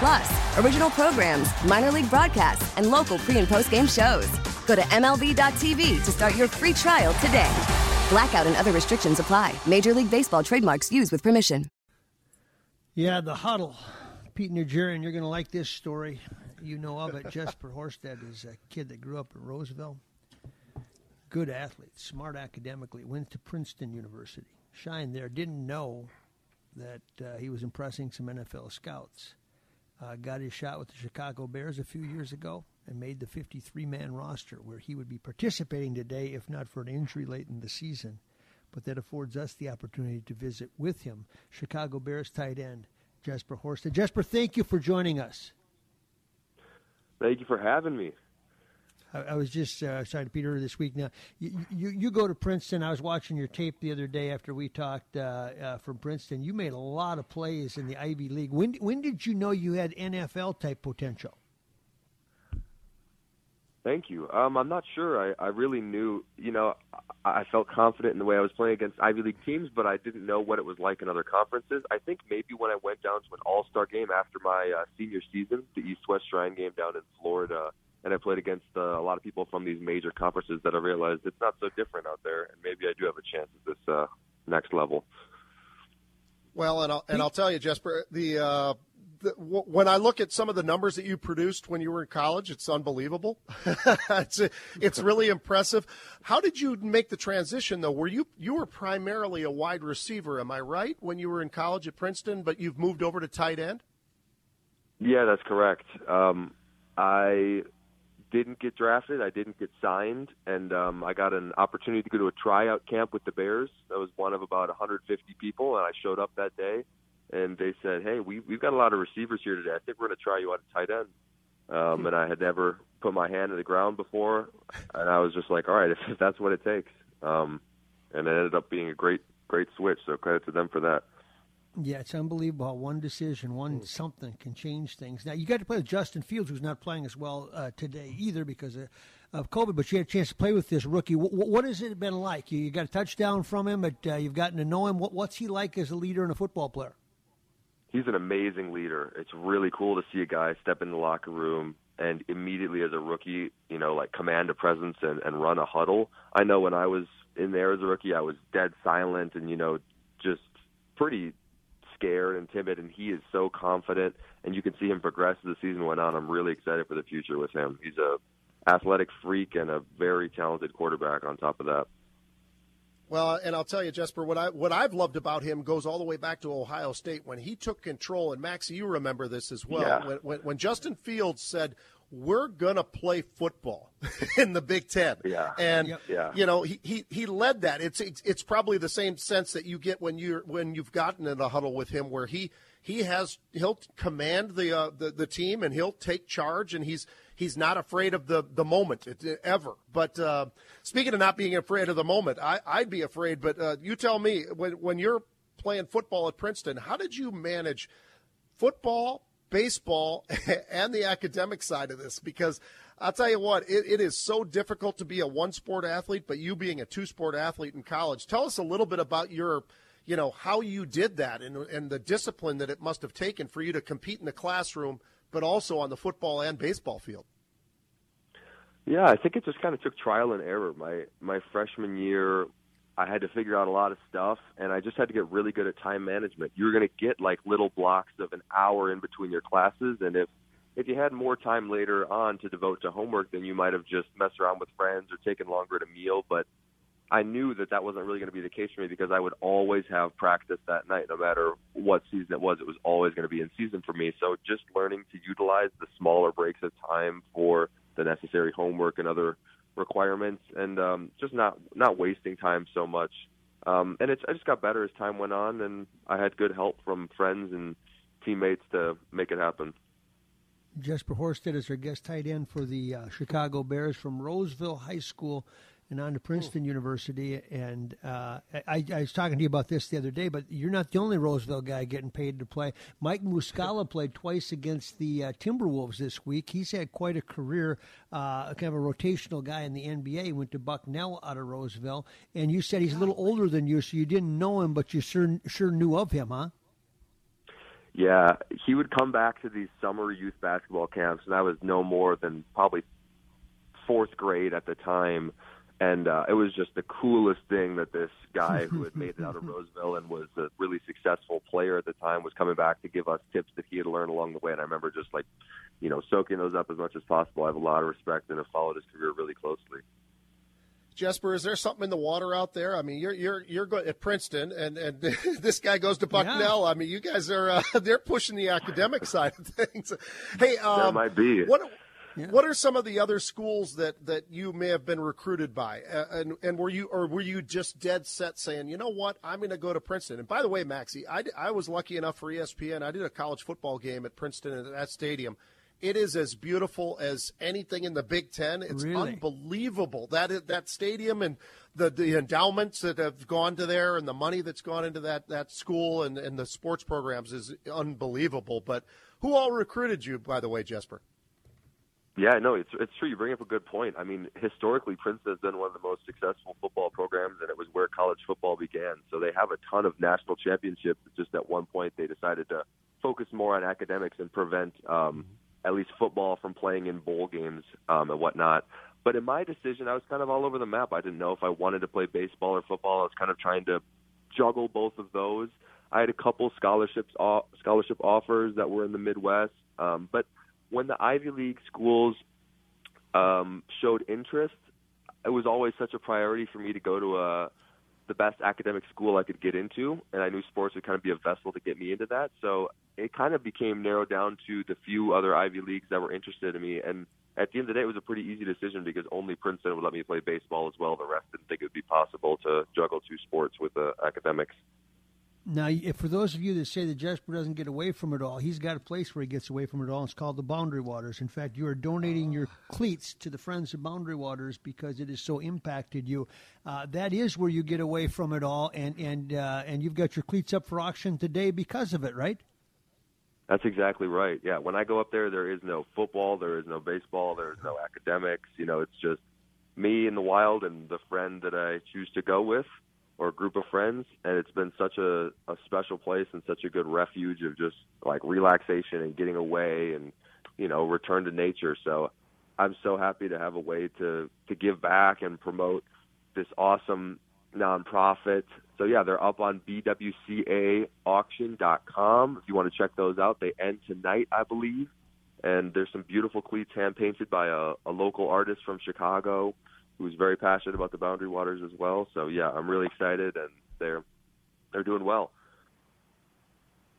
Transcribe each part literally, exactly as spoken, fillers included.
Plus, original programs, minor league broadcasts, and local pre- and post-game shows. Go to M L B dot T V to start your free trial today. Blackout and other restrictions apply. Major League Baseball trademarks used with permission. Yeah, the huddle. Pete Najarian, you're going to like this story. You know of it. Jesper Horsted is a kid that grew up in Roseville. Good athlete, smart academically, went to Princeton University. Shine there, didn't know that uh, he was impressing some N F L scouts. Uh, got his shot with the Chicago Bears a few years ago and made the fifty-three man roster where he would be participating today if not for an injury late in the season. But that affords us the opportunity to visit with him. Chicago Bears tight end, Jesper Horsted. Jesper, thank you for joining us. Thank you for having me. I was just uh, talking to Peter this week. Now, you, you you go to Princeton. I was watching your tape the other day after we talked uh, uh, from Princeton. You made a lot of plays in the Ivy League. When when did you know you had N F L-type potential? Thank you. Um, I'm not sure. I, I really knew. You know, I, I felt confident in the way I was playing against Ivy League teams, but I didn't know what it was like in other conferences. I think maybe when I went down to an all-star game after my uh, senior season, the East-West Shrine game down in Florida, and I played against uh, a lot of people from these major conferences that I realized it's not so different out there, and maybe I do have a chance at this uh, next level. Well, and I'll, and I'll tell you, Jesper, the, uh, the w- when I look at some of the numbers that you produced when you were in college, it's unbelievable. it's, it's really impressive. How did you make the transition, though? Were you you were primarily a wide receiver, am I right, when you were in college at Princeton, but you've moved over to tight end? Yeah, that's correct. Um, I... didn't get drafted. I didn't get signed, and um, I got an opportunity to go to a tryout camp with the Bears. That was one of about one hundred fifty people, and I showed up that day, and they said, hey, we, we've got a lot of receivers here today. I think we're going to try you out at tight end. Um, and I had never put my hand to the ground before, and I was just like, all right, if, if that's what it takes. Um, and it ended up being a great, great switch, so credit to them for that. Yeah, it's unbelievable how one decision, one something can change things. Now, you got to play with Justin Fields, who's not playing as well uh, today either because of, of COVID, but you had a chance to play with this rookie. W- what has it been like? You, you got a touchdown from him, but uh, you've gotten to know him. What, what's he like as a leader and a football player? He's an amazing leader. It's really cool to see a guy step in the locker room and immediately as a rookie, you know, like command a presence and, and run a huddle. I know when I was in there as a rookie, I was dead silent and, you know, just pretty – scared and timid, and he is so confident, and you can see him progress as the season went on. I'm really excited for the future with him. He's a athletic freak and a very talented quarterback on top of that. Well, and I'll tell you, Jesper, what, I, what I've loved about him goes all the way back to Ohio State when he took control, and Max, you remember this as well. Yeah. When, when, when Justin Fields said, we're going to play football in the Big Ten. Yeah. And, yep. yeah. you know, he, he, he led that. It's, it's it's probably the same sense that you get when, you're, when you've gotten in a huddle with him where he, he has – he'll command the, uh, the the team and he'll take charge and he's he's not afraid of the, the moment ever. But uh, speaking of not being afraid of the moment, I, I'd be afraid. But uh, you tell me, when, when you're playing football at Princeton, how did you manage football, baseball, and the academic side of this? Because I'll tell you what, it, it is so difficult to be a one-sport athlete, but you being a two-sport athlete in college, tell us a little bit about your, you know, how you did that and, and the discipline that it must have taken for you to compete in the classroom, but also on the football and baseball field. Yeah, I think it just kind of took trial and error. My, my freshman year, I had to figure out a lot of stuff, and I just had to get really good at time management. You were going to get like little blocks of an hour in between your classes, and if if you had more time later on to devote to homework, then you might have just messed around with friends or taken longer at a meal. But I knew that that wasn't really going to be the case for me because I would always have practice that night, no matter what season it was. It was always going to be in season for me. So just learning to utilize the smaller breaks of time for the necessary homework and other requirements, and um, just not not wasting time so much. Um, and it's, I just got better as time went on, and I had good help from friends and teammates to make it happen. Jesper Horsted is our guest tight end for the uh, Chicago Bears from Roseville High School and on to Princeton oh. University. And uh, I, I was talking to you about this the other day, but you're not the only Roseville guy getting paid to play. Mike Muscala played twice against the uh, Timberwolves this week. He's had quite a career, uh, kind of a rotational guy in the N B A. He went to Bucknell out of Roseville. And you said he's a little older than you, so you didn't know him, but you sure, sure knew of him, huh? Yeah, he would come back to these summer youth basketball camps, and I was no more than probably fourth grade at the time. And uh, it was just the coolest thing that this guy who had made it out of Roseville and was a really successful player at the time was coming back to give us tips that he had learned along the way. And I remember just, like, you know, soaking those up as much as possible. I have a lot of respect and have followed his career really closely. Jesper, is there something in the water out there? I mean, you're you're you're going at Princeton, and, and this guy goes to Bucknell. Yeah. I mean, you guys are uh, they're pushing the academic side of things. Hey, um, that might be it. What, Yeah. What are some of the other schools that, that you may have been recruited by, uh, and and were you or were you just dead set saying, you know what, I'm going to go to Princeton? And by the way, Maxie, I, I was lucky enough for E S P N. I did a college football game at Princeton at that stadium. It is as beautiful as anything in the Big Ten. It's really unbelievable, that that stadium and the, the endowments that have gone to there and the money that's gone into that that school and, and the sports programs is unbelievable. But who all recruited you, by the way, Jesper? Yeah, no, it's it's true. You bring up a good point. I mean, historically, Princeton has been one of the most successful football programs, and it was where college football began. So they have a ton of national championships. It's just at one point they decided to focus more on academics and prevent um, at least football from playing in bowl games um, and whatnot. But in my decision, I was kind of all over the map. I didn't know if I wanted to play baseball or football. I was kind of trying to juggle both of those. I had a couple scholarships scholarship offers that were in the Midwest, um, but when the Ivy League schools um, showed interest, it was always such a priority for me to go to a, the best academic school I could get into, and I knew sports would kind of be a vessel to get me into that. So it kind of became narrowed down to the few other Ivy Leagues that were interested in me. And at the end of the day, it was a pretty easy decision because only Princeton would let me play baseball as well. The rest didn't think it would be possible to juggle two sports with uh, academics. Now, for those of you that say that Jesper doesn't get away from it all, he's got a place where he gets away from it all. It's called the Boundary Waters. In fact, you are donating your cleats to the Friends of Boundary Waters because it has so impacted you. Uh, that is where you get away from it all, and and uh, and you've got your cleats up for auction today because of it, right? That's exactly right. Yeah, when I go up there, there is no football, there is no baseball, there is no academics. You know, it's just me in the wild and the friend that I choose to go with, or a group of friends, and it's been such a, a special place and such a good refuge of just, like, relaxation and getting away and, you know, return to nature. So I'm so happy to have a way to, to give back and promote this awesome nonprofit. So, yeah, they're up on B W C A auction dot com. If you want to check those out, they end tonight, I believe. And there's some beautiful cleats hand-painted by a, a local artist from Chicago, who's very passionate about the Boundary Waters as well. So, yeah, I'm really excited, and they're they're doing well.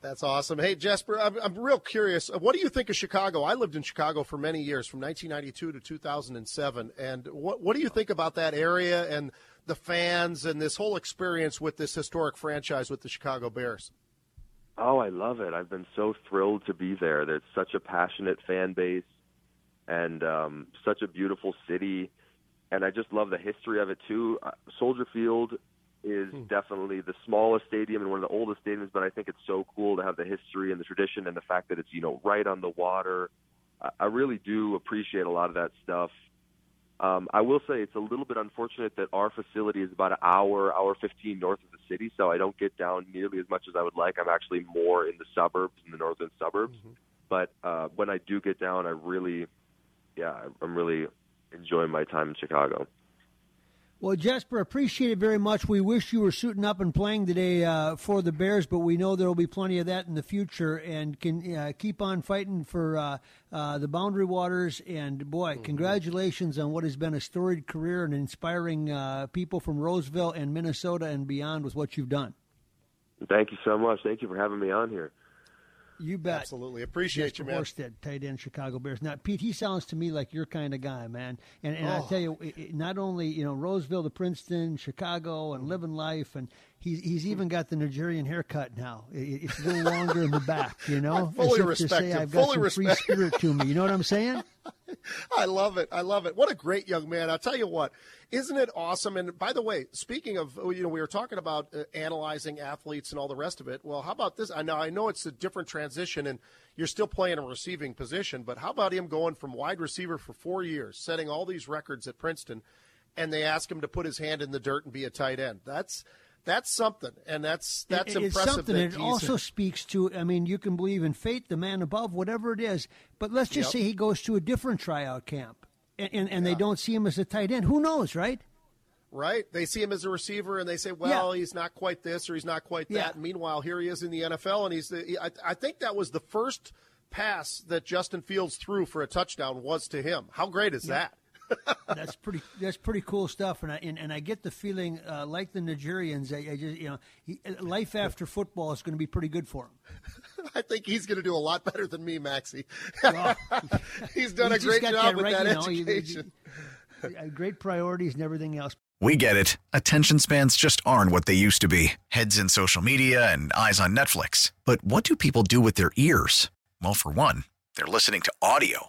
That's awesome. Hey, Jesper, I'm, I'm real curious. What do you think of Chicago? I lived in Chicago for many years, from nineteen ninety-two to two thousand seven. And what what do you think about that area and the fans and this whole experience with this historic franchise with the Chicago Bears? Oh, I love it. I've been so thrilled to be there. There's such a passionate fan base and um, such a beautiful city. And I just love the history of it, too. Soldier Field is hmm. definitely the smallest stadium and one of the oldest stadiums, but I think it's so cool to have the history and the tradition and the fact that it's, you know, right on the water. I really do appreciate a lot of that stuff. Um, I will say it's a little bit unfortunate that our facility is about an hour, hour fifteen north of the city, so I don't get down nearly as much as I would like. I'm actually more in the suburbs, in the northern suburbs. Mm-hmm. But uh, when I do get down, I really, yeah, I'm really enjoying my time in Chicago. Well, Jesper, appreciate it very much. We wish you were suiting up and playing today uh, for the Bears, but we know there will be plenty of that in the future, and can uh, keep on fighting for uh, uh, the Boundary Waters. And, boy, mm-hmm. congratulations on what has been a storied career and inspiring uh, people from Roseville and Minnesota and beyond with what you've done. Thank you so much. Thank you for having me on here. You bet. Absolutely. Appreciate Jesper you, man. Horsted, tight end, Chicago Bears. Now, Pete, he sounds to me like your kind of guy, man. And and oh. I tell you, it, it, not only, you know, Roseville to Princeton, Chicago, and living life, and he's, he's even got the Nigerian haircut now. It, it's a little longer in the back, you know? I fully respect it. I've got fully some respect. Free spirit to me. You know what I'm saying? I love it. I love it. What a great young man. I'll tell you what. Isn't it awesome? And by the way, speaking of, you know, we were talking about uh, analyzing athletes and all the rest of it. Well, how about this? I know, I know it's a different transition, and you're still playing a receiving position, but how about him going from wide receiver for four years, setting all these records at Princeton, and they ask him to put his hand in the dirt and be a tight end? That's That's something, and that's that's it, impressive. It's something. It also in. speaks to, I mean, you can believe in fate, the man above, whatever it is, but let's just yep. say he goes to a different tryout camp, and, and, and yeah. they don't see him as a tight end. Who knows, right? Right. They see him as a receiver, and they say, well, yeah. he's not quite this or he's not quite that. Yeah. And meanwhile, here he is in the N F L, and he's the, I, I think that was the first pass that Justin Fields threw for a touchdown was to him. How great is yeah. that? that's pretty. That's pretty cool stuff, and I and, and I get the feeling, uh, like the Nigerians, I, I just you know, he, life after football is going to be pretty good for him. I think he's going to do a lot better than me, Maxie. Well, he's done he's a great job that with right, that education. Know, he, he, great priorities and everything else. We get it. Attention spans just aren't what they used to be. Heads in social media and eyes on Netflix. But what do people do with their ears? Well, for one, they're listening to audio.